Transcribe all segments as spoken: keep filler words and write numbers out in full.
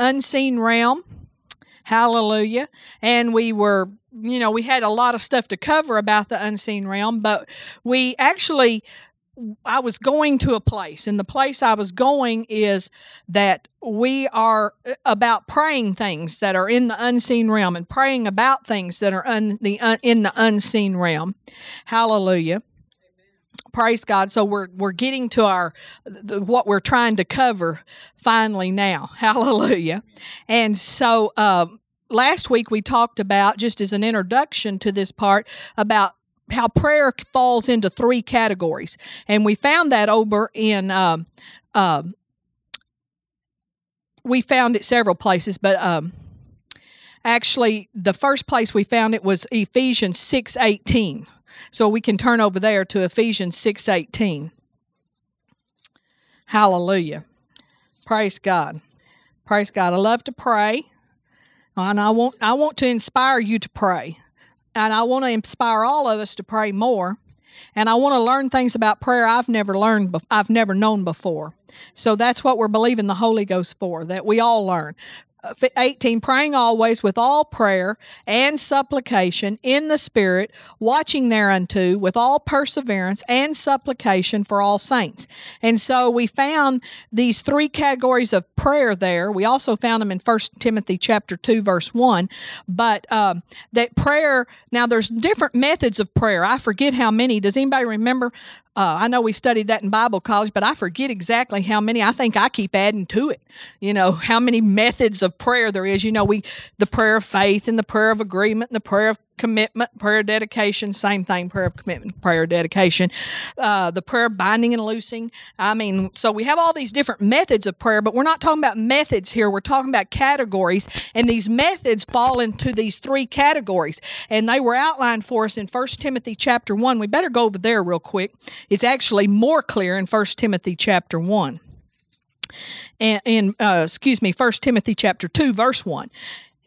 unseen realm. Hallelujah. And we were, you know, we had a lot of stuff to cover about the unseen realm, but we actually, I was going to a place, and the place I was going is that we are about praying things that are in the unseen realm and praying about things that are un, the, un, in the unseen realm. Hallelujah. Praise God. So we're we're getting to our the, what we're trying to cover finally now. Hallelujah. And so uh, last week we talked about, just as an introduction to this part, about how prayer falls into three categories. And we found that over in, um, uh, we found it several places, but um, actually the first place we found it was Ephesians six eighteen. So we can turn over there to Ephesians six eighteen. Hallelujah. Praise God. Praise God. I love to pray. And I want I want to inspire you to pray. And I want to inspire all of us to pray more. And I want to learn things about prayer I've never learned be- I've never known before. So that's what we're believing the Holy Ghost for, that we all learn. eighteen, praying always with all prayer and supplication in the Spirit, watching thereunto with all perseverance and supplication for all saints. And so we found these three categories of prayer there. We also found them in First Timothy chapter two, verse one. But um, that prayer, now there's different methods of prayer. I forget how many. Does anybody remember? Uh, I know we studied that in Bible college, but I forget exactly how many. I think I keep adding to it, you know, how many methods of prayer there is. You know, we the prayer of faith and the prayer of agreement and the prayer of commitment, prayer dedication, same thing, prayer of commitment, prayer dedication, uh, the prayer of binding and loosing. I mean, so we have all these different methods of prayer, but we're not talking about methods here. We're talking about categories, and these methods fall into these three categories, and they were outlined for us in First Timothy chapter one. We better go over there real quick. It's actually more clear in First Timothy chapter one, and, and uh, excuse me, First Timothy chapter two, verse one.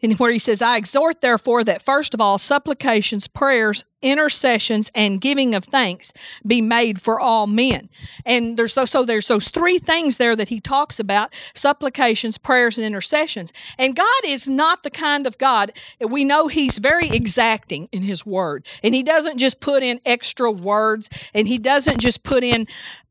And where he says, I exhort, therefore, that first of all, supplications, prayers, intercessions, and giving of thanks be made for all men. And there's those, so there's those three things there that he talks about, supplications, prayers, and intercessions. And God is not the kind of God, we know he's very exacting in his word. And he doesn't just put in extra words, and he doesn't just put in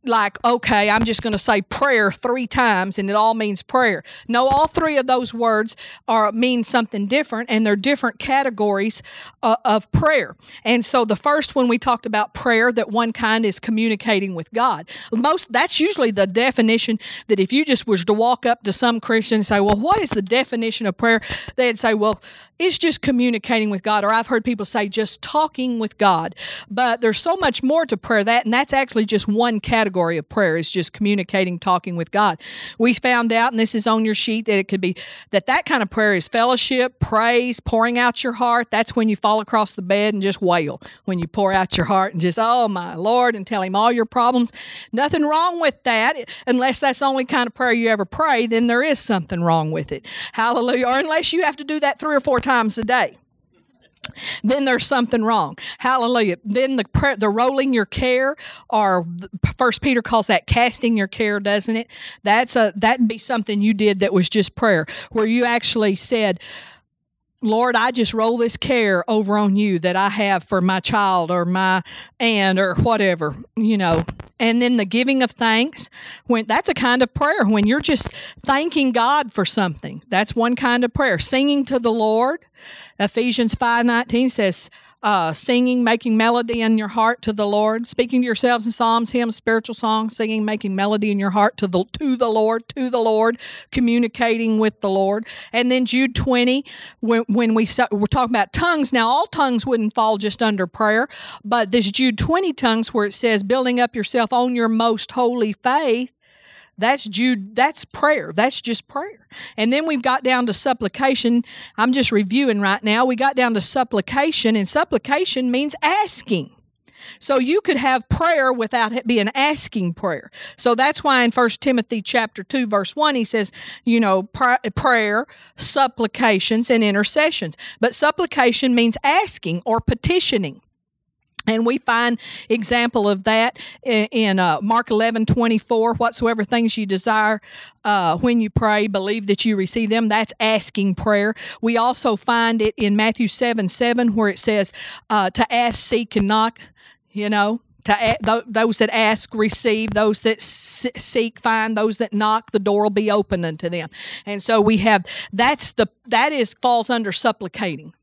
like, okay, I'm just going to say prayer three times and it all means prayer. No, all three of those words are mean something different, and they're different categories uh, of prayer. And so the first one we talked about prayer, that one kind is communicating with God. Most that's usually the definition that if you just was to walk up to some Christian and say, well, what is the definition of prayer? They'd say, well, it's just communicating with God, or I've heard people say just talking with God. But there's so much more to prayer that, and that's actually just one category of prayer, is just communicating, talking with God. We found out, and this is on your sheet, that it could be that that kind of prayer is fellowship, praise, pouring out your heart. That's when you fall across the bed and just wail, when you pour out your heart and just, oh my Lord, and tell him all your problems. Nothing wrong with that, unless that's the only kind of prayer you ever pray, then there is something wrong with it. Hallelujah. Or unless you have to do that three or four times a day, then there's something wrong. Hallelujah. Then the prayer, the rolling your care, or First Peter calls that casting your care, doesn't it? That's a that'd be something you did that was just prayer, where you actually said, Lord, I just roll this care over on you that I have for my child or my aunt or whatever, you know. And then the giving of thanks, when that's a kind of prayer, when you're just thanking God for something. That's one kind of prayer. Singing to the Lord, Ephesians five nineteen says, Uh, singing, making melody in your heart to the Lord, speaking to yourselves in psalms, hymns, spiritual songs, singing, making melody in your heart to the to the Lord, to the Lord, communicating with the Lord. And then Jude twenty, when, when we, we're talking about tongues, now all tongues wouldn't fall just under prayer, but this Jude twenty tongues where it says, building up yourself on your most holy faith, that's Jude, that's prayer. That's just prayer. And then we've got down to supplication. I'm just reviewing right now. We got down to supplication, and supplication means asking. So you could have prayer without it being asking prayer. So that's why in First Timothy chapter two, verse one, he says, you know, pr- prayer, supplications, and intercessions. But supplication means asking or petitioning. And we find example of that in, in uh, Mark eleven twenty-four. Whatsoever things you desire uh, when you pray, believe that you receive them. That's asking prayer. We also find it in Matthew seven seven, where it says uh, to ask, seek, and knock. You know, to th- those that ask, receive; those that s- seek, find; those that knock, the door will be opened unto them. And so we have that's the that is falls under supplicating.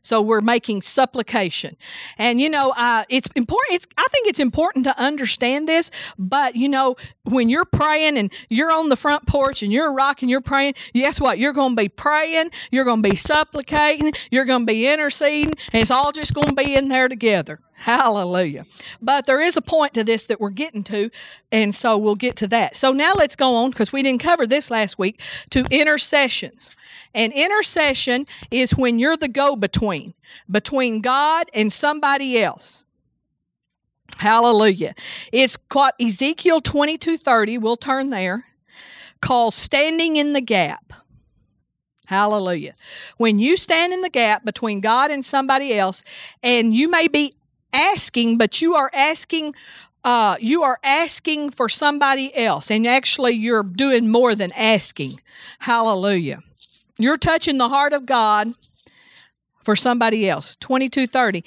So we're making supplication. And, you know, uh, it's important. It's, I think it's important to understand this. But, you know, when you're praying and you're on the front porch and you're rocking, you're praying, guess what? You're going to be praying. You're going to be supplicating. You're going to be interceding. And it's all just going to be in there together. Hallelujah. But there is a point to this that we're getting to, and so we'll get to that. So now let's go on, because we didn't cover this last week, to intercessions. And intercession is when you're the go-between, between God and somebody else. Hallelujah. It's called Ezekiel twenty-two thirty, we'll turn there, called standing in the gap. Hallelujah. When you stand in the gap between God and somebody else, and you may be asking, but you are asking, uh, you are asking for somebody else, and actually you're doing more than asking. Hallelujah. You're touching the heart of God for somebody else. twenty-two thirty.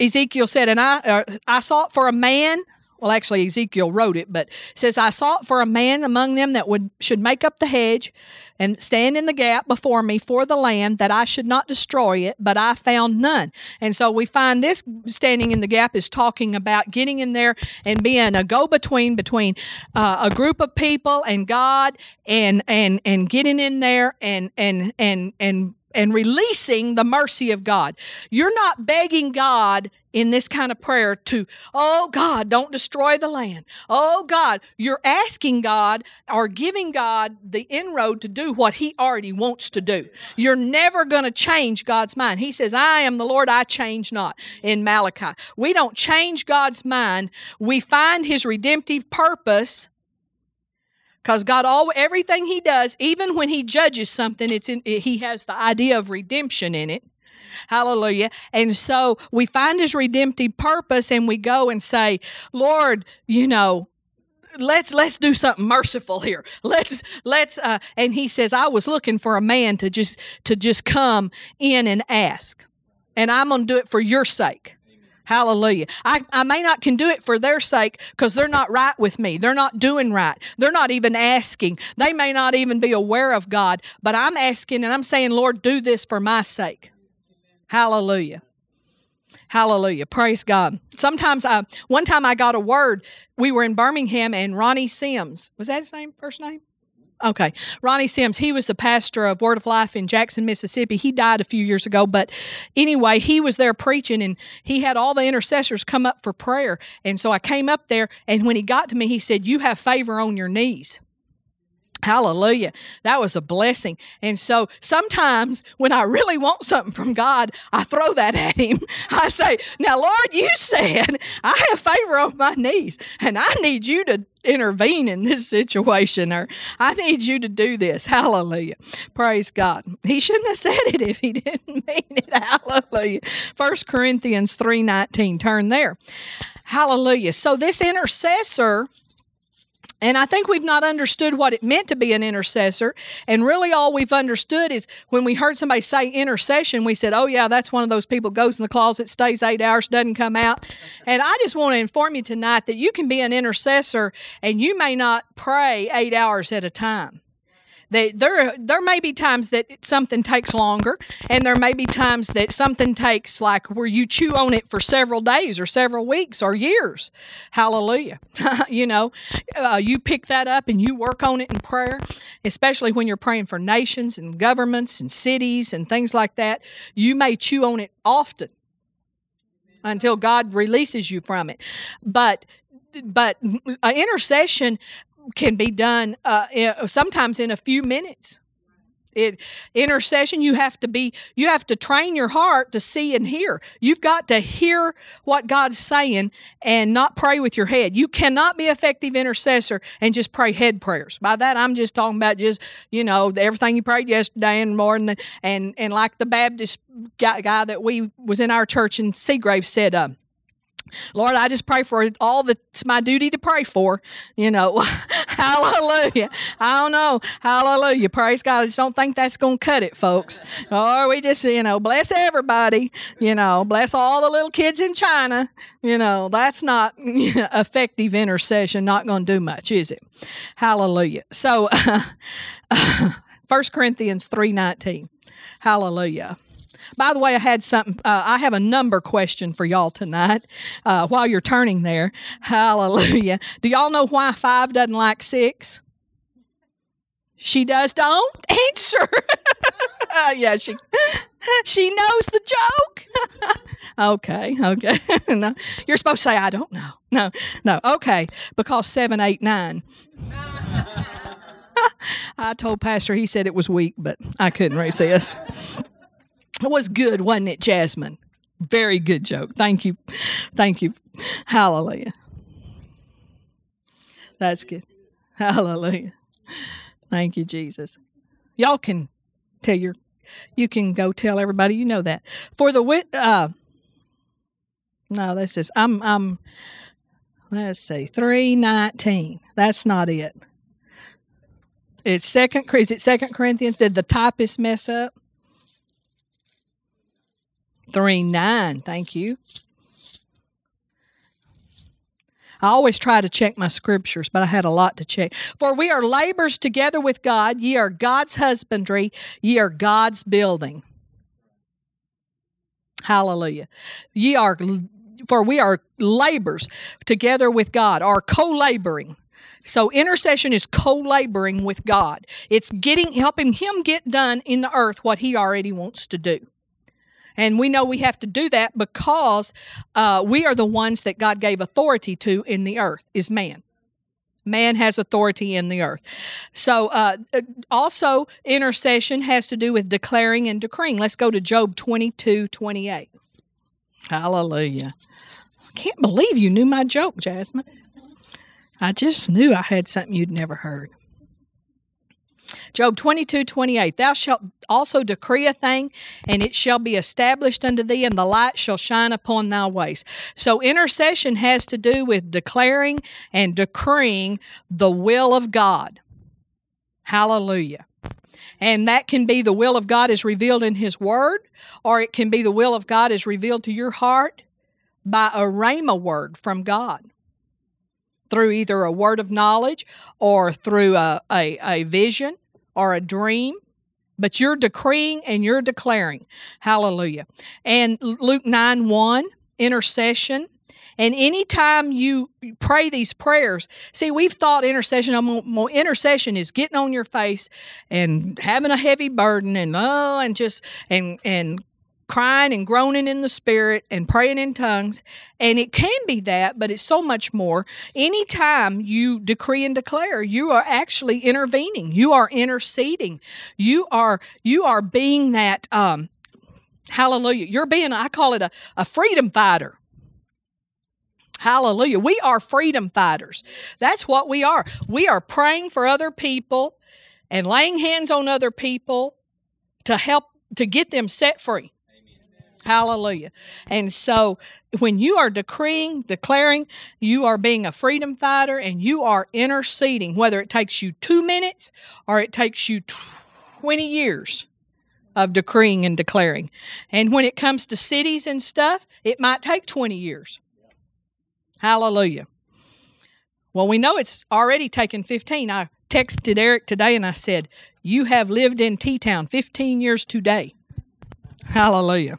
Ezekiel said, and I, uh, I sought for a man. Well, actually, Ezekiel wrote it, but it says, I sought for a man among them that would should make up the hedge and stand in the gap before me for the land, that I should not destroy it, but I found none. And so we find this standing in the gap is talking about getting in there and being a go-between between uh, a group of people and God, and and and getting in there and and and and and releasing the mercy of God. You're not begging God in this kind of prayer to, oh, God, don't destroy the land. Oh, God. You're asking God or giving God the inroad to do what He already wants to do. You're never going to change God's mind. He says, I am the Lord, I change not, in Malachi. We don't change God's mind. We find His redemptive purpose, because God, all, everything He does, even when He judges something, it's in, He has the idea of redemption in it. Hallelujah. And so we find His redemptive purpose, and we go and say, Lord, you know, let's let's do something merciful here. Let's let's uh, and He says, I was looking for a man to just to just come in and ask. And I'm going to do it for your sake. Hallelujah. I, I may not can do it for their sake, because they're not right with me. They're not doing right. They're not even asking. They may not even be aware of God, but I'm asking, and I'm saying, Lord, do this for my sake. Hallelujah. Hallelujah. Praise God. Sometimes I, one time I got a word. We were in Birmingham, and Ronnie Sims, was that his name, first name? Okay. Ronnie Sims, he was the pastor of Word of Life in Jackson, Mississippi. He died a few years ago, but anyway, he was there preaching, and he had all the intercessors come up for prayer. And so I came up there, and when he got to me, he said, you have favor on your knees. Hallelujah. That was a blessing. And so sometimes when I really want something from God, I throw that at Him. I say, now, Lord, you said I have favor on my knees, and I need you to intervene in this situation, or I need you to do this. Hallelujah. Praise God. He shouldn't have said it if He didn't mean it. Hallelujah. First Corinthians three nineteen. Turn there. Hallelujah. So this intercessor, and I think we've not understood what it meant to be an intercessor. And really all we've understood is when we heard somebody say intercession, we said, oh, yeah, that's one of those people goes in the closet, stays eight hours, doesn't come out. And I just want to inform you tonight that you can be an intercessor, and you may not pray eight hours at a time. They, there, there may be times that something takes longer, and there may be times that something takes, like where you chew on it for several days or several weeks or years. Hallelujah. You know, uh, you pick that up and you work on it in prayer, especially when you're praying for nations and governments and cities and things like that. You may chew on it often until God releases you from it. But, but uh, intercession can be done uh, sometimes in a few minutes. It, intercession, you have to be, you have to train your heart to see and hear. You've got to hear what God's saying and not pray with your head. You cannot be effective intercessor and just pray head prayers. By that, I'm just talking about just, you know, everything you prayed yesterday and more, and and, and like the Baptist guy, guy that we was in our church in Seagrave said, um, Lord, I just pray for all that's my duty to pray for, you know. Hallelujah. I don't know. Hallelujah. Praise God. I just don't think that's going to cut it, folks. Or we just, you know, bless everybody, you know, bless all the little kids in China. You know, that's not effective intercession. Not going to do much, is it? Hallelujah. So, uh, First Corinthians three nineteen. Hallelujah. By the way, I had something. Uh, I have a number question for y'all tonight. Uh, while you're turning there, hallelujah. Do y'all know why five doesn't like six? She does. Don't answer. Yeah, she she knows the joke. okay, okay. No, you're supposed to say I don't know. No, no. Okay, because seven, eight, nine. I told Pastor. He said it was weak, but I couldn't resist. It was good, wasn't it, Jasmine? Very good joke. Thank you. Thank you. Hallelujah. That's good. Hallelujah. Thank you, Jesus. Y'all can tell your, you can go tell everybody you know that. For the, wit, uh, no, that's this. I'm, I'm, let's see, three nineteen. That's not it. It's second, is it Second Corinthians? Did the typist mess up? three nine, thank you. I always try to check my scriptures, but I had a lot to check. For we are laborers together with God. Ye are God's husbandry. Ye are God's building. Hallelujah. Ye are, for we are laborers together with God, or co-laboring. So intercession is co-laboring with God. It's getting, helping Him get done in the earth what He already wants to do. And we know we have to do that because uh, we are the ones that God gave authority to in the earth, is man. Man has authority in the earth. So uh, also intercession has to do with declaring and decreeing. Let's go to Job twenty-two twenty-eight. Hallelujah. I can't believe you knew my joke, Jasmine. I just knew I had something you'd never heard. Job twenty-two twenty-eight, thou shalt also decree a thing, and it shall be established unto thee, and the light shall shine upon thy ways. So intercession has to do with declaring and decreeing the will of God. Hallelujah. And that can be the will of God as revealed in His Word, or it can be the will of God as revealed to your heart by a rhema word from God, through either a word of knowledge or through a, a, a vision or a dream. But you're decreeing and you're declaring. Hallelujah. And Luke nine one, intercession. And anytime you pray these prayers, see, we've thought intercession, intercession is getting on your face and having a heavy burden and, oh, and just, and, and, crying and groaning in the spirit and praying in tongues. And it can be that, but it's so much more. Anytime you decree and declare, you are actually intervening. You are interceding. You are, you are being that, um, hallelujah. You're being, I call it a, a freedom fighter. Hallelujah. We are freedom fighters. That's what we are. We are praying for other people and laying hands on other people to help, to get them set free. Hallelujah. And so when you are decreeing, declaring, you are being a freedom fighter and you are interceding, whether it takes you two minutes or it takes you twenty years of decreeing and declaring. And when it comes to cities and stuff, it might take twenty years. Hallelujah. Well, we know it's already taken fifteen. I texted Eric today and I said, you have lived in T-Town fifteen years today. Hallelujah.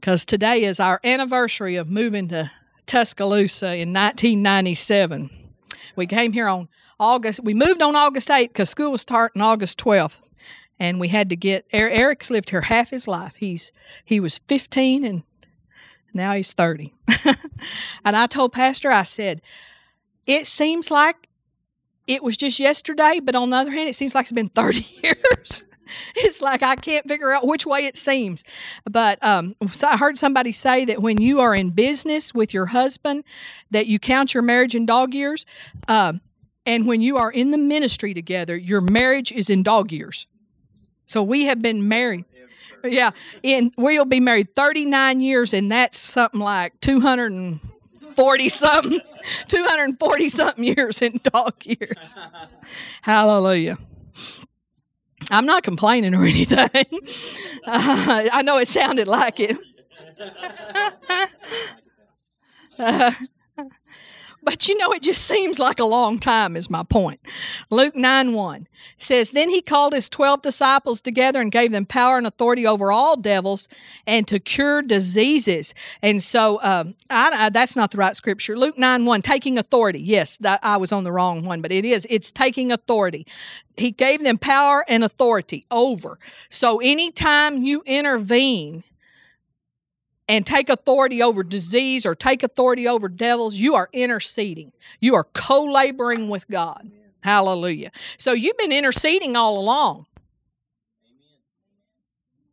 Because today is our anniversary of moving to Tuscaloosa in nineteen ninety-seven. We came here on August, we moved on August eighth because school was starting August twelfth. And we had to get, Eric's lived here half his life. He's He was fifteen and now he's thirty. And I told Pastor, I said, it seems like it was just yesterday, but on the other hand, it seems like it's been thirty years. It's like I can't figure out which way it seems. But um, so I heard somebody say that when you are in business with your husband, that you count your marriage in dog years. Um, and when you are in the ministry together, your marriage is in dog years. So we have been married. Yeah. And we'll be married thirty-nine years, and that's something like two hundred forty something, two hundred forty something years in dog years. Hallelujah. I'm not complaining or anything. uh, I know it sounded like it. uh, But, you know, it just seems like a long time is my point. Luke nine one says, "Then he called his twelve disciples together and gave them power and authority over all devils and to cure diseases." And so um, I, I, that's not the right scripture. Luke nine one, taking authority. Yes, that, I was on the wrong one, but it is. It's taking authority. He gave them power and authority over. So anytime you intervene and take authority over disease or take authority over devils, you are interceding. You are co-laboring with God. Amen. Hallelujah. So you've been interceding all along. Amen.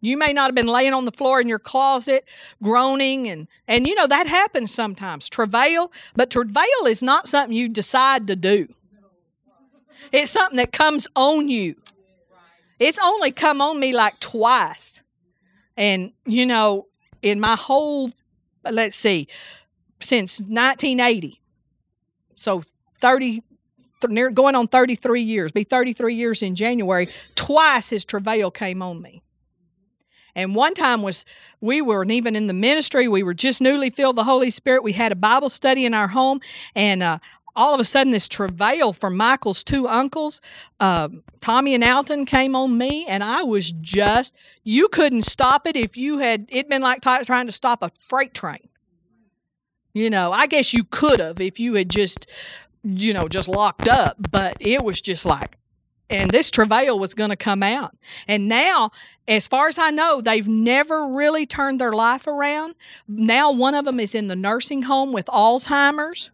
You may not have been laying on the floor in your closet, groaning, and, and you know, that happens sometimes. Travail, but travail is not something you decide to do. It's something that comes on you. It's only come on me like twice. And, you know, in my whole, let's see, since nineteen eighty, so thirty, near going on thirty-three years, be thirty-three years in January, twice his travail came on me. And one time was, we weren't even in the ministry, we were just newly filled with the Holy Spirit, we had a Bible study in our home, and uh, all of a sudden this travail from Michael's two uncles, uh, Tommy and Alton, came on me, and I was just, you couldn't stop it if you had, it'd been like t- trying to stop a freight train. You know, I guess you could have if you had just, you know, just locked up, but it was just like, and this travail was going to come out. And now, as far as I know, they've never really turned their life around. Now one of them is in the nursing home with Alzheimer's.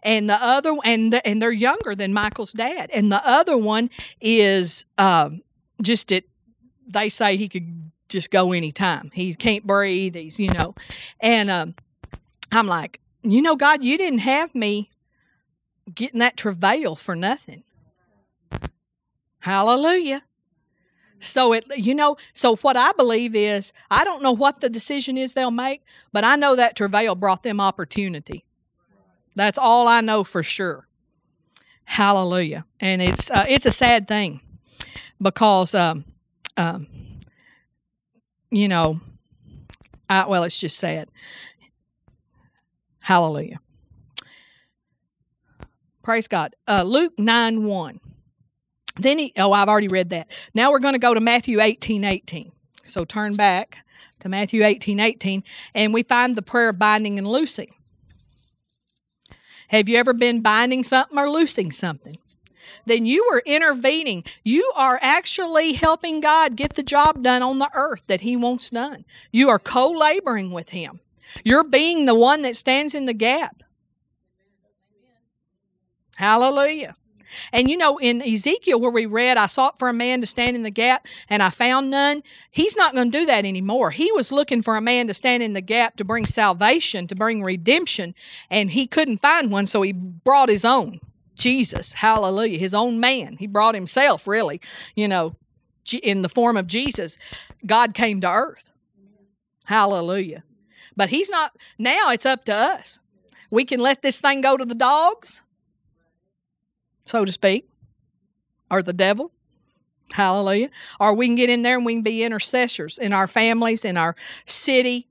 And the other, and the, and they're younger than Michael's dad. And the other one is um, just it. They say he could just go anytime. He can't breathe. He's, you know. And um, I'm like, you know, God, you didn't have me getting that travail for nothing. Hallelujah. So it, you know, so what I believe is, I don't know what the decision is they'll make, but I know that travail brought them opportunity. That's all I know for sure. Hallelujah. And it's uh, it's a sad thing because, um, um, you know, I, well, it's just sad. Hallelujah. Praise God. Uh, Luke nine one. Then he, oh, I've already read that. Now we're going to go to Matthew eighteen eighteen. So turn back to Matthew eighteen eighteen, and we find the prayer of binding and loosing. Have you ever been binding something or loosing something? Then you were intervening. You are actually helping God get the job done on the earth that He wants done. You are co-laboring with Him. You're being the one that stands in the gap. Hallelujah. And you know, in Ezekiel where we read, "I sought for a man to stand in the gap and I found none." He's not going to do that anymore. He was looking for a man to stand in the gap to bring salvation, to bring redemption, and he couldn't find one, so he brought his own, Jesus, hallelujah, his own man. He brought himself, really, you know, in the form of Jesus. God came to earth. Hallelujah. But he's not, now it's up to us. We can let this thing go to the dogs, so to speak, or the devil. Hallelujah. Or we can get in there and we can be intercessors in our families, in our city,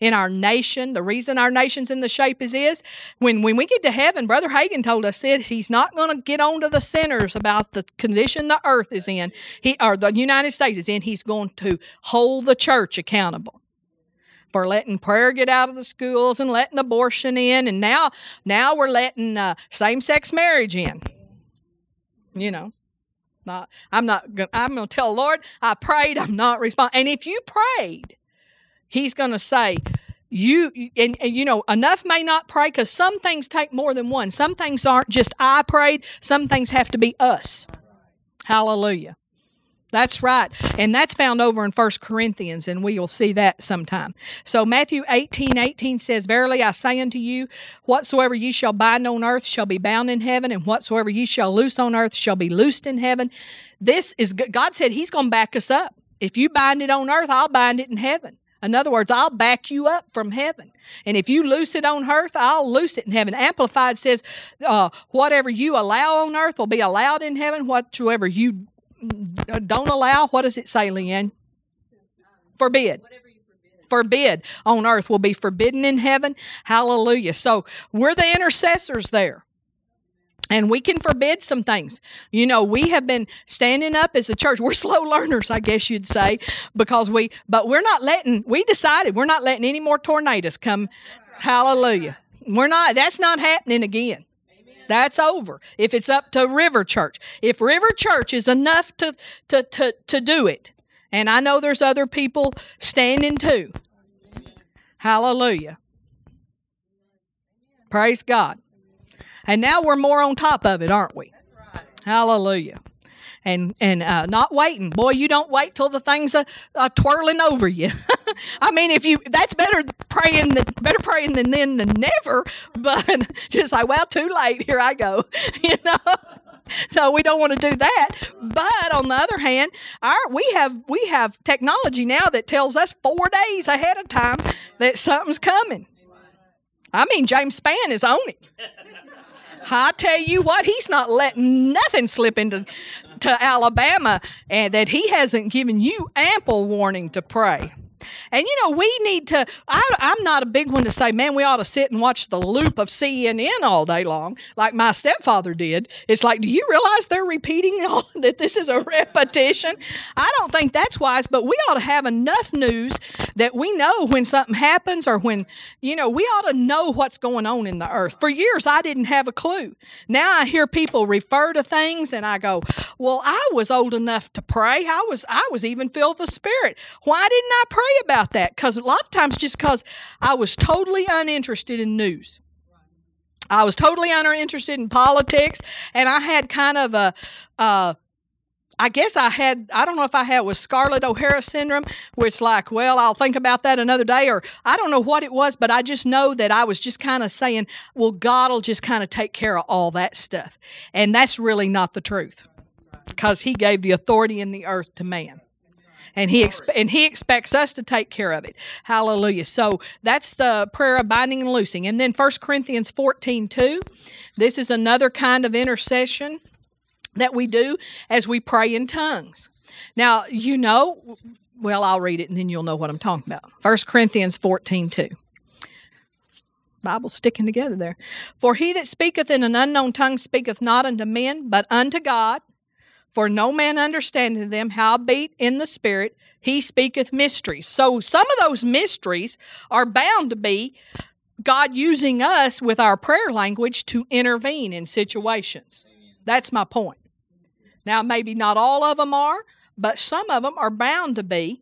in our nation. The reason our nation's in the shape is is when, when we get to heaven, Brother Hagin told us that he's not going to get on to the sinners about the condition the earth is in, he or the United States is in. He's going to hold the church accountable for letting prayer get out of the schools and letting abortion in. And now, now we're letting uh, same-sex marriage in. You know, not, I'm not going I'm going to tell Lord, I prayed, I'm not responding. And if you prayed, He's going to say, you, and, and you know, enough may not pray, because some things take more than one. Some things aren't just I prayed. Some things have to be us. Hallelujah. That's right. And that's found over in First Corinthians, and we will see that sometime. So Matthew eighteen eighteen says, "Verily I say unto you, whatsoever ye shall bind on earth shall be bound in heaven, and whatsoever ye shall loose on earth shall be loosed in heaven." This is, God said He's going to back us up. If you bind it on earth, I'll bind it in heaven. In other words, I'll back you up from heaven. And if you loose it on earth, I'll loose it in heaven. Amplified says, uh, whatever you allow on earth will be allowed in heaven. Whatsoever you don't allow, what does it say, Leanne? Forbid. Forbid on earth will be forbidden in heaven. Hallelujah. So we're the intercessors there. And we can forbid some things. You know, we have been standing up as a church. We're slow learners, I guess you'd say, because we, but we're not letting, we decided we're not letting any more tornadoes come. Hallelujah. We're not, that's not happening again. That's over. If it's up to River Church, if River Church is enough to, to, to, to do it. And I know there's other people standing too. Hallelujah. Praise God. And now we're more on top of it, aren't we? That's right. Hallelujah. And and uh, not waiting. Boy, you don't wait till the things are, are twirling over you. I mean, if you that's better praying than, better praying than then than never. But just like, well, too late. Here I go. You know. So we don't want to do that. But on the other hand, our we have we have technology now that tells us four days ahead of time that something's coming. I mean, James Spann is on it. I tell you what, he's not letting nothing slip into to Alabama, and that he hasn't given you ample warning to pray. And, you know, we need to, I, I'm not a big one to say, man, we ought to sit and watch the loop of C N N all day long, like my stepfather did. It's like, do you realize they're repeating all, that this is a repetition? I don't think that's wise, but we ought to have enough news that we know when something happens or when, you know, we ought to know what's going on in the earth. For years, I didn't have a clue. Now I hear people refer to things and I go, well, I was old enough to pray. I was, I was even filled with the Spirit. Why didn't I pray about that? Because a lot of times, just because I was totally uninterested in news, I was totally uninterested in politics, and I had kind of a, uh, I guess I had, I don't know if I had was Scarlett O'Hara syndrome, where it's like, well, I'll think about that another day, or I don't know what it was, but I just know that I was just kind of saying, well, God will just kind of take care of all that stuff, and that's really not the truth, because He gave the authority in the earth to man. And he exp- and he expects us to take care of it. Hallelujah. So that's the prayer of binding and loosing. And then First Corinthians fourteen two. This is another kind of intercession that we do as we pray in tongues. Now, you know, well, I'll read it and then you'll know what I'm talking about. First Corinthians fourteen two. Bible's sticking together there. For he that speaketh in an unknown tongue speaketh not unto men, but unto God. For no man understandeth them, howbeit in the Spirit he speaketh mysteries. So some of those mysteries are bound to be God using us with our prayer language to intervene in situations. That's my point. Now, maybe not all of them are, but some of them are bound to be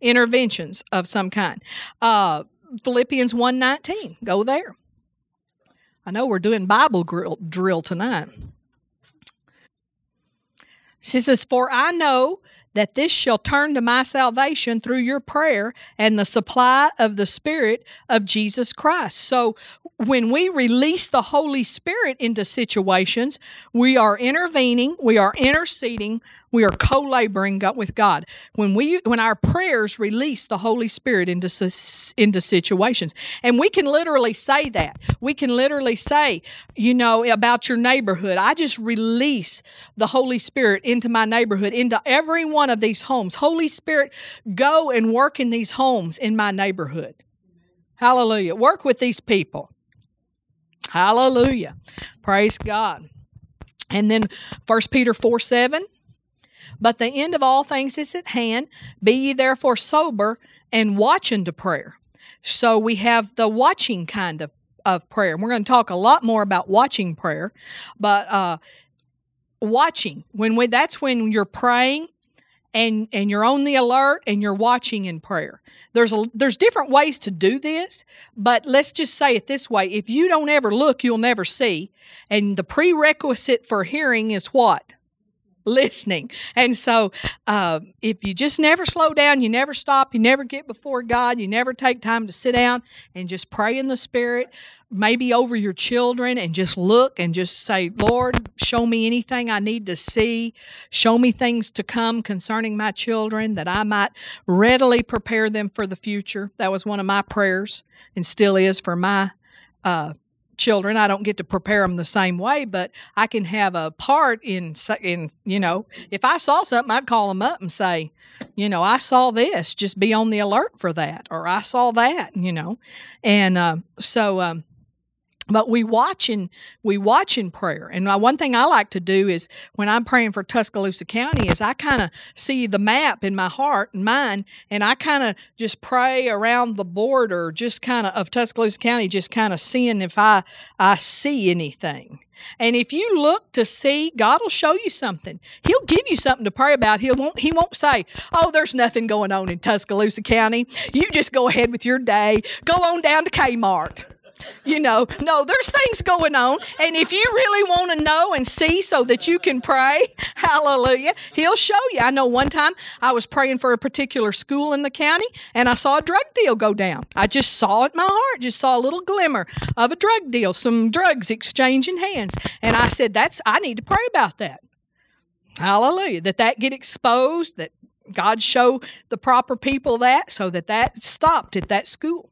interventions of some kind. Uh, Philippians one nineteen, go there. I know we're doing Bible grill, drill tonight. She says, for I know that this shall turn to my salvation through your prayer and the supply of the Spirit of Jesus Christ. So when we release the Holy Spirit into situations, we are intervening, we are interceding, we are co-laboring with God. When we, when our prayers release the Holy Spirit into, into situations. And we can literally say that. We can literally say, you know, about your neighborhood. I just release the Holy Spirit into my neighborhood, into every one of these homes. Holy Spirit, go and work in these homes in my neighborhood. Hallelujah. Work with these people. Hallelujah. Praise God. And then First Peter four seven. But the end of all things is at hand. Be ye therefore sober and watch unto prayer. So we have the watching kind of, of prayer. We're going to talk a lot more about watching prayer. But uh, watching, when we, that's when you're praying and, and you're on the alert and you're watching in prayer. There's, a, there's different ways to do this, but let's just say it this way. If you don't ever look, you'll never see. And the prerequisite for hearing is what? listening. And so uh, if you just never slow down, you never stop, you never get before God, you never take time to sit down and just pray in the Spirit, maybe over your children, and just look and just say, Lord, show me anything I need to see. Show me things to come concerning my children that I might readily prepare them for the future. That was one of my prayers and still is for my uh, children. I don't get to prepare them the same way, but I can have a part in, in, you know, if I saw something, I'd call them up and say, you know, I saw this, just be on the alert for that, or I saw that, you know. And uh, so... Um, But we watch in we watch in prayer, and one thing I like to do is when I'm praying for Tuscaloosa County is I kind of see the map in my heart and mind, and I kind of just pray around the border, just kind of of Tuscaloosa County, just kind of seeing if I I see anything. And if you look to see, God will show you something. He'll give you something to pray about. He won't, he won't say, oh, there's nothing going on in Tuscaloosa County. You just go ahead with your day. Go on down to Kmart. You know, no, there's things going on. And if you really want to know and see so that you can pray, hallelujah, he'll show you. I know one time I was praying for a particular school in the county, and I saw a drug deal go down. I just saw it in my heart, just saw a little glimmer of a drug deal, some drugs exchanging hands. And I said, that's, I need to pray about that. Hallelujah, that that get exposed, that God show the proper people that so that that stopped at that school.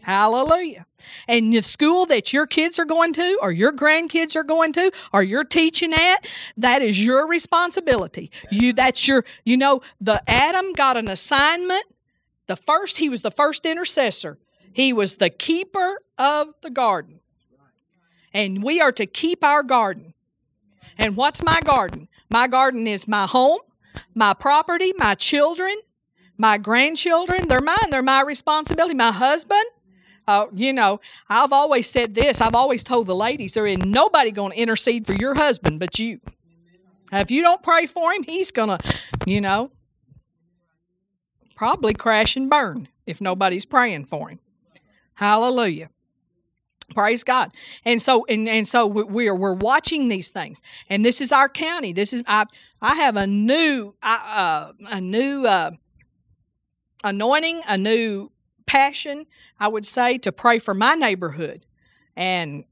Hallelujah. And the school that your kids are going to, or your grandkids are going to, or you're teaching at, that is your responsibility. You, that's your, you know, the Adam got an assignment. The first, he was the first intercessor. He was the keeper of the garden. And we are to keep our garden. And what's my garden? My garden is my home, my property, my children, my grandchildren. They're mine. They're my responsibility. My husband. Uh, you know, I've always said this. I've always told the ladies, there ain't nobody going to intercede for your husband but you. If you don't pray for him, he's going to, you know, probably crash and burn if nobody's praying for him. Hallelujah. Praise God. And so and, and so we're we're watching these things. And this is our county. This is I I have a new uh, a new uh, anointing, a new passion, I would say, to pray for my neighborhood and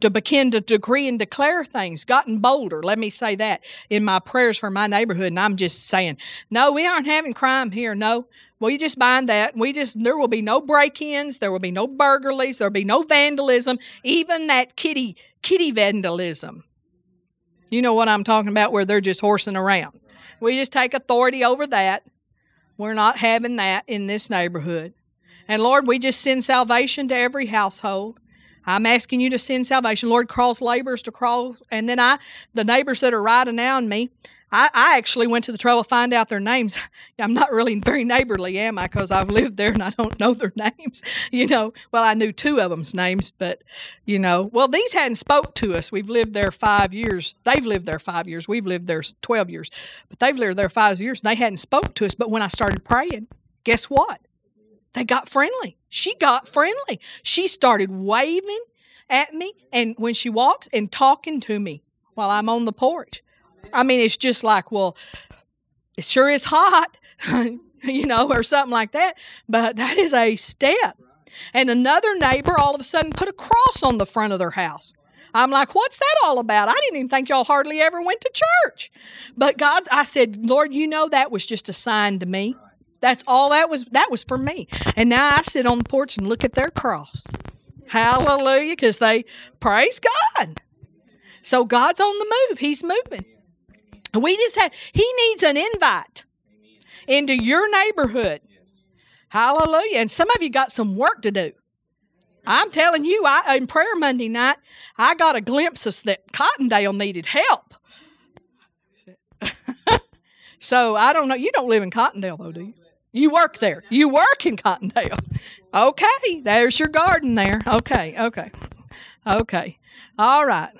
to begin to decree and declare things. Gotten bolder, let me say that, in my prayers for my neighborhood. And I'm just saying, no, we aren't having crime here. No, we just bind that. We just, there will be no break-ins. There will be no burglaries. There will be no vandalism, even that kitty, kitty vandalism. You know what I'm talking about, where they're just horsing around. We just take authority over that. We're not having that in this neighborhood. And, Lord, we just send salvation to every household. I'm asking you to send salvation. Lord, cross labors to cross. And then I, the neighbors that are riding on me, I, I actually went to the trouble to find out their names. I'm not really very neighborly, am I? Because I've lived there and I don't know their names. You know, well, I knew two of them's names, but, you know. Well, these hadn't spoke to us. We've lived there five years. They've lived there five years. We've lived there twelve years. But they've lived there five years. And they hadn't spoke to us. But when I started praying, guess what? They got friendly. She got friendly. She started waving at me, and when she walks, and talking to me while I'm on the porch. I mean, it's just like, well, it sure is hot, you know, or something like that. But that is a step. And another neighbor all of a sudden put a cross on the front of their house. I'm like, what's that all about? I didn't even think y'all hardly ever went to church. But God, I said, Lord, you know, that was just a sign to me. That's all that was. That was for me. And now I sit on the porch and look at their cross. Hallelujah, because they, praise God. So God's on the move. He's moving. We just have, he needs an invite into your neighborhood. Hallelujah. And some of you got some work to do. I'm telling you, I in prayer Monday night, I got a glimpse of that Cottondale needed help. So I don't know. You don't live in Cottondale, though, do you? You work there. You work in Cottondale. Okay. There's your garden there. Okay. Okay. Okay. All right.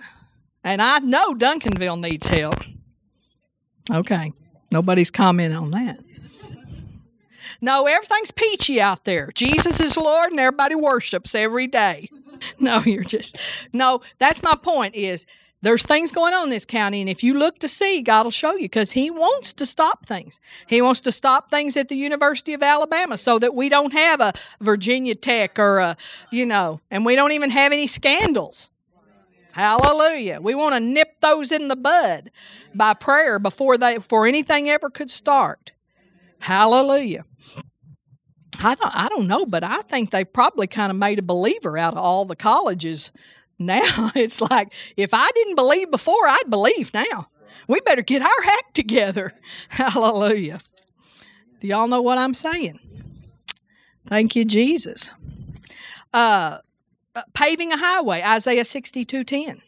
And I know Duncanville needs help. Okay. Nobody's commenting on that. No, everything's peachy out there. Jesus is Lord and everybody worships every day. No, you're just, no, that's my point is There's things going on in this county, and if you look to see, God will show you, because he wants to stop things. He wants to stop things at the University of Alabama so that we don't have a Virginia Tech or a, you know, and we don't even have any scandals. Hallelujah. We want to nip those in the bud by prayer before they, before anything ever could start. Hallelujah. I don't, I don't know, but I think they probably kind of made a believer out of all the colleges. Now it's like, if I didn't believe before, I'd believe now. We better get our act together. Hallelujah. Do y'all know what I'm saying? Thank you, Jesus. Uh, paving a highway, Isaiah sixty-two ten.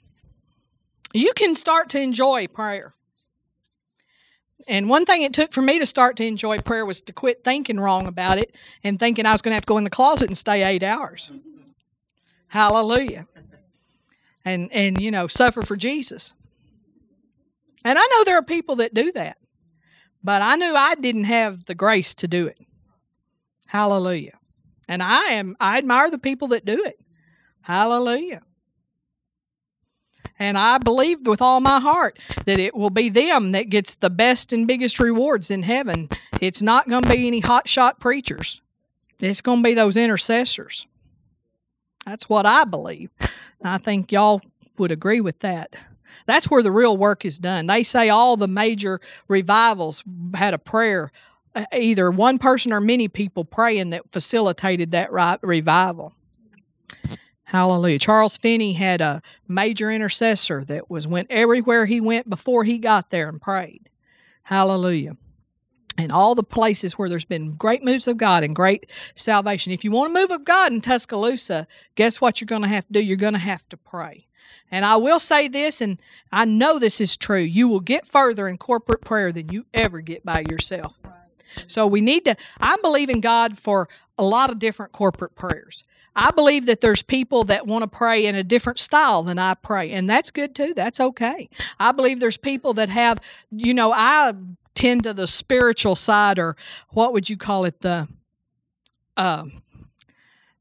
You can start to enjoy prayer. And one thing it took for me to start to enjoy prayer was to quit thinking wrong about it and thinking I was going to have to go in the closet and stay eight hours. Hallelujah. And, and you know, suffer for Jesus. And I know there are people that do that. But I knew I didn't have the grace to do it. Hallelujah. And I am I admire the people that do it. Hallelujah. And I believed with all my heart that it will be them that gets the best and biggest rewards in heaven. It's not going to be any hotshot preachers. It's going to be those intercessors. That's what I believe. I think y'all would agree with that. That's where the real work is done. They say all the major revivals had a prayer, either one person or many people praying that facilitated that revival. Hallelujah. Charles Finney had a major intercessor that was went everywhere he went before he got there and prayed. Hallelujah. And all the places where there's been great moves of God and great salvation. If you want a move of God in Tuscaloosa, guess what you're going to have to do? You're going to have to pray. And I will say this, and I know this is true. You will get further in corporate prayer than you ever get by yourself. So we need to, I believe in God for a lot of different corporate prayers. I believe that there's people that want to pray in a different style than I pray. And that's good too. That's okay. I believe there's people that have, you know, I tend to the spiritual side, or what would you call it? The, uh,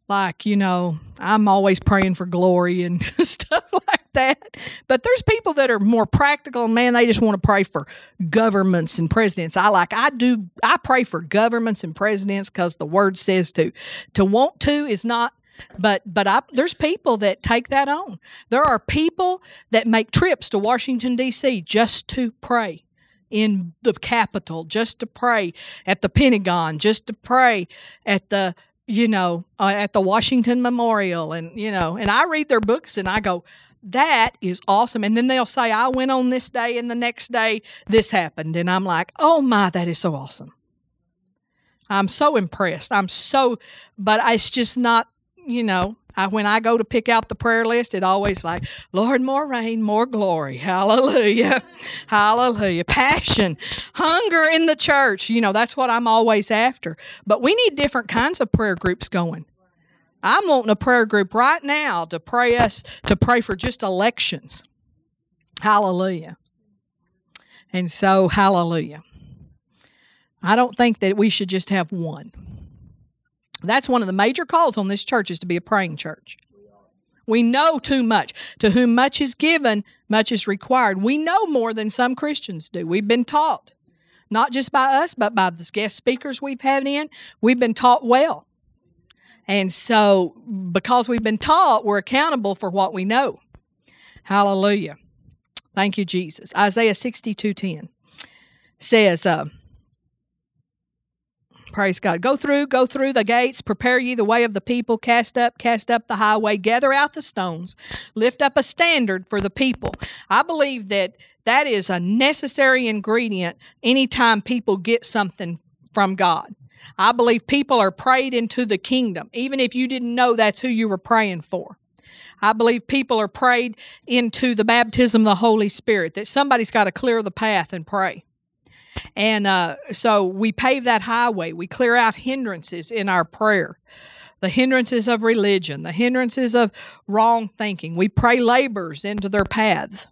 like, you know, I'm always praying for glory and stuff like that. But there's people that are more practical. Man, they just want to pray for governments and presidents. I like, I do, I pray for governments and presidents because the word says to. To want to is not. But but I, there's people that take that on. There are people that make trips to Washington, D C just to pray in the Capitol, just to pray at the Pentagon, just to pray at the, you know, uh, at the Washington Memorial. And, you know, and I read their books and I go, that is awesome. And then they'll say, I went on this day and the next day this happened. And I'm like, oh my, that is so awesome. I'm so impressed. I'm so, but it's just not, you know, I, when I go to pick out the prayer list, it always like, Lord, more rain, more glory. Hallelujah. Hallelujah. Passion, hunger in the church. You know, that's what I'm always after. But we need different kinds of prayer groups going. I'm wanting a prayer group right now to pray us, to pray for just elections. Hallelujah. And so, hallelujah. I don't think that we should just have one. That's one of the major calls on this church is to be a praying church. We know too much. To whom much is given, much is required. We know more than some Christians do. We've been taught, not just by us, but by the guest speakers we've had in. We've been taught well. And so because we've been taught, we're accountable for what we know. Hallelujah. Thank you, Jesus. Isaiah sixty-two ten says, uh, praise God. Go through, go through the gates, prepare ye the way of the people, cast up, cast up the highway, gather out the stones, lift up a standard for the people. I believe that that is a necessary ingredient anytime people get something from God. I believe people are prayed into the kingdom, even if you didn't know that's who you were praying for. I believe people are prayed into the baptism of the Holy Spirit, that somebody's got to clear the path and pray. And uh, so we pave that highway. We clear out hindrances in our prayer, the hindrances of religion, the hindrances of wrong thinking. We pray labors into their path.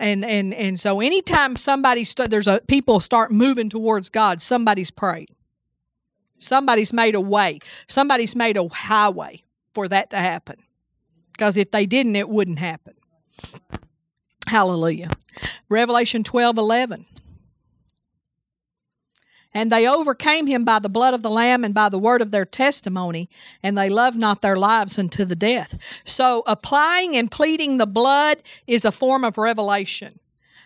And and and so anytime somebody st- there's a people start moving towards God, somebody's prayed. Somebody's made a way. Somebody's made a highway for that to happen. Because if they didn't, it wouldn't happen. Hallelujah. Revelation twelve eleven. And they overcame him by the blood of the Lamb and by the word of their testimony, and they loved not their lives unto the death. So applying and pleading the blood is a form of revelation.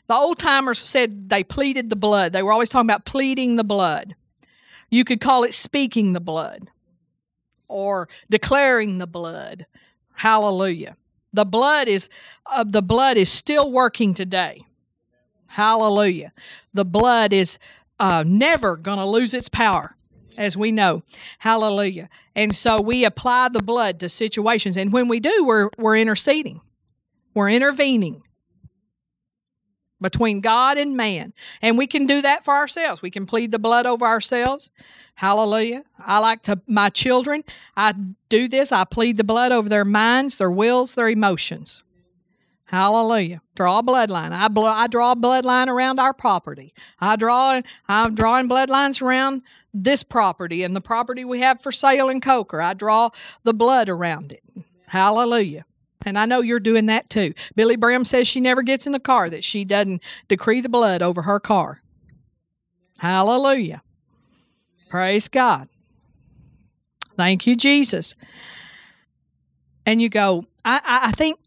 The old-timers said they pleaded the blood. They were always talking about pleading the blood. You could call it speaking the blood or declaring the blood. Hallelujah. The blood is uh, the blood is still working today. Hallelujah. The blood is Uh, never going to lose its power, as we know. Hallelujah. And so we apply the blood to situations. And when we do, we're, we're interceding. We're intervening between God and man. And we can do that for ourselves. We can plead the blood over ourselves. Hallelujah. I like to, my children, I do this. I plead the blood over their minds, their wills, their emotions. Hallelujah. Draw a bloodline. I, bl- I draw a bloodline around our property. I draw, I'm drawing bloodlines around this property and the property we have for sale in Coker. I draw the blood around it. Hallelujah. And I know you're doing that too. Billy Brim says she never gets in the car that she doesn't decree the blood over her car. Hallelujah. Praise God. Thank you, Jesus. And you go, I, I, I think,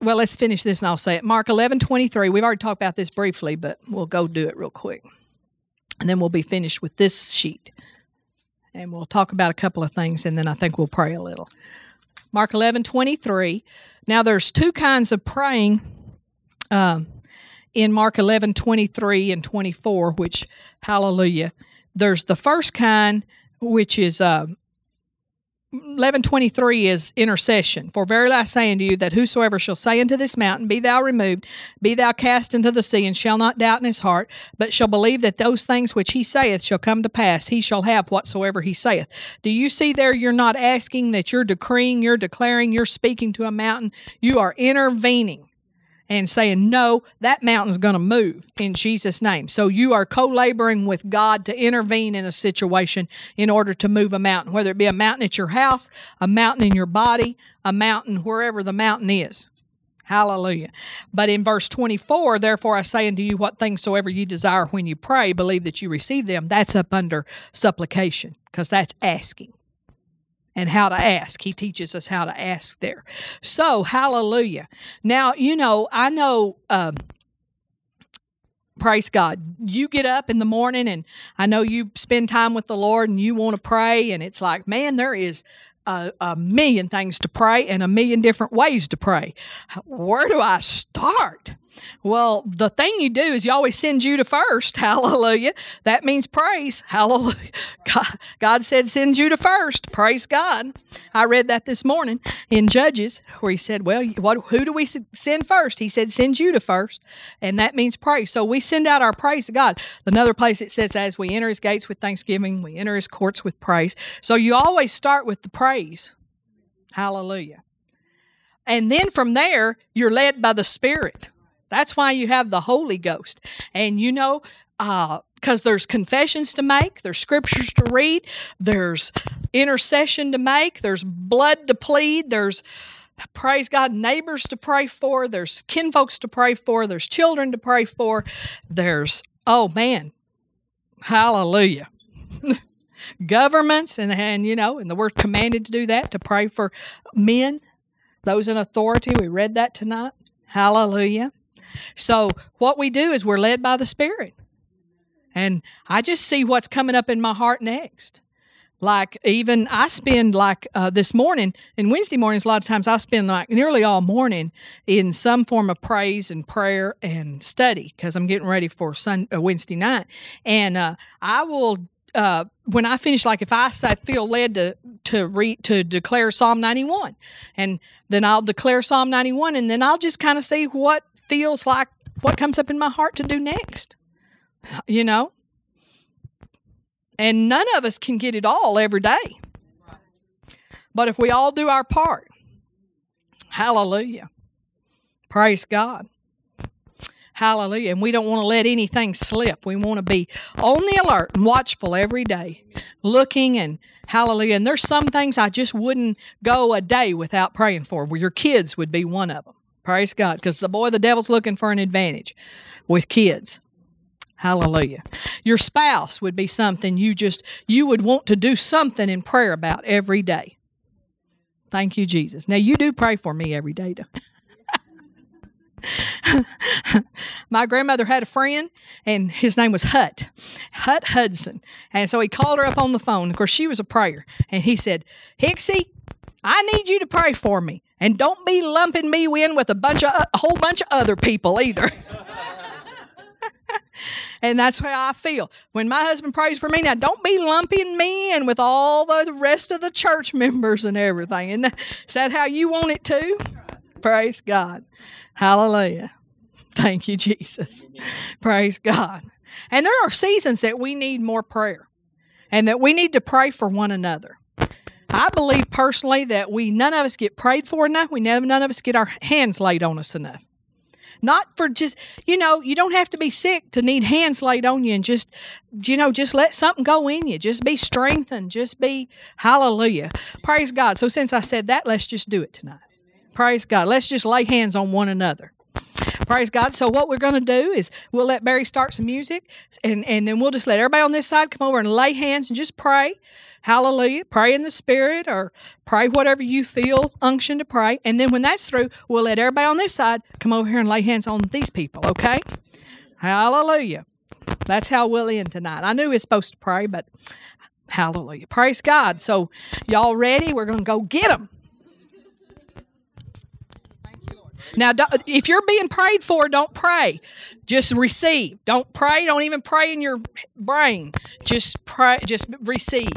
well, let's finish this and I'll say it. Mark eleven twenty-three. We've already talked about this briefly, but we'll go do it real quick. And then we'll be finished with this sheet. And we'll talk about a couple of things, and then I think we'll pray a little. Mark eleven twenty-three. Now, there's two kinds of praying um, in Mark eleven twenty-three and twenty-four, which, hallelujah, there's the first kind, which is... Uh, eleven twenty-three is intercession. For verily I say unto you that whosoever shall say unto this mountain, be thou removed, be thou cast into the sea, and shall not doubt in his heart, but shall believe that those things which he saith shall come to pass, he shall have whatsoever he saith. Do you see there you're not asking, that you're decreeing, you're declaring, you're speaking to a mountain. You are intervening and saying, no, that mountain's going to move in Jesus' name. So you are co-laboring with God to intervene in a situation in order to move a mountain, whether it be a mountain at your house, a mountain in your body, a mountain wherever the mountain is. Hallelujah. But in verse twenty-four, therefore I say unto you, what things soever you desire when you pray, believe that you receive them. That's up under supplication, because that's asking. And how to ask. He teaches us how to ask there. So, hallelujah. Now, you know, I know, um, praise God, you get up in the morning and I know you spend time with the Lord and you want to pray. And it's like, man, there is a, a million things to pray and a million different ways to pray. Where do I start? Well, the thing you do is you always send Judah first. Hallelujah. That means praise. Hallelujah. God, God said send Judah first. Praise God. I read that this morning in Judges where he said, well, what, who do we send first? He said send Judah first, and that means praise. So we send out our praise to God. Another place it says, as we enter his gates with thanksgiving, we enter his courts with praise. So you always start with the praise. Hallelujah. And then from there, you're led by the Spirit. That's why you have the Holy Ghost. And you know, because uh, there's confessions to make, there's scriptures to read, there's intercession to make, there's blood to plead, there's, praise God, neighbors to pray for, there's kinfolks to pray for, there's children to pray for, there's, oh man, hallelujah. Governments, and, and you know, and the we're commanded to do that, to pray for men, those in authority. We read that tonight. Hallelujah. So what we do is we're led by the Spirit. And I just see what's coming up in my heart next. Like even I spend like uh, this morning and Wednesday mornings, a lot of times I spend like nearly all morning in some form of praise and prayer and study because I'm getting ready for Sunday, uh, Wednesday night. And uh, I will, uh, when I finish, like if I feel led to to read, to declare Psalm ninety-one, and then I'll declare Psalm ninety-one, and then I'll just kind of see what feels like what comes up in my heart to do next, you know. And none of us can get it all every day. But if we all do our part, hallelujah, praise God, hallelujah. And we don't want to let anything slip. We want to be on the alert and watchful every day, looking and hallelujah. And there's some things I just wouldn't go a day without praying for. Well, your kids would be one of them. Praise God. Because the boy, the devil's looking for an advantage with kids. Hallelujah. Your spouse would be something you just, you would want to do something in prayer about every day. Thank you, Jesus. Now, you do pray for me every day, don't you? My grandmother had a friend, and his name was Hut, Hut Hudson. And so he called her up on the phone. Of course, she was a prayer. And he said, Hixie, I need you to pray for me. And don't be lumping me in with a bunch of a whole bunch of other people either. And that's how I feel. When my husband prays for me, now don't be lumping me in with all the rest of the church members and everything. And is that how you want it too? Praise God. Hallelujah. Thank you, Jesus. Amen. Praise God. And there are seasons that we need more prayer and that we need to pray for one another. I believe personally that we, none of us get prayed for enough. We never, none of us get our hands laid on us enough. Not for just, you know, you don't have to be sick to need hands laid on you and just, you know, just let something go in you. Just be strengthened. Just be, hallelujah. Praise God. So since I said that, let's just do it tonight. Praise God. Let's just lay hands on one another. Praise God. So what we're going to do is we'll let Barry start some music, and, and then we'll just let everybody on this side come over and lay hands and just pray. Hallelujah. Pray in the Spirit or pray whatever you feel unction to pray. And then when that's through, we'll let everybody on this side come over here and lay hands on these people, okay? Hallelujah. That's how we'll end tonight. I knew we were supposed to pray, but hallelujah. Praise God. So y'all ready? We're going to go get them. Now, if you're being prayed for, don't pray. Just receive. Don't pray. Don't even pray in your brain. Just pray. Just receive.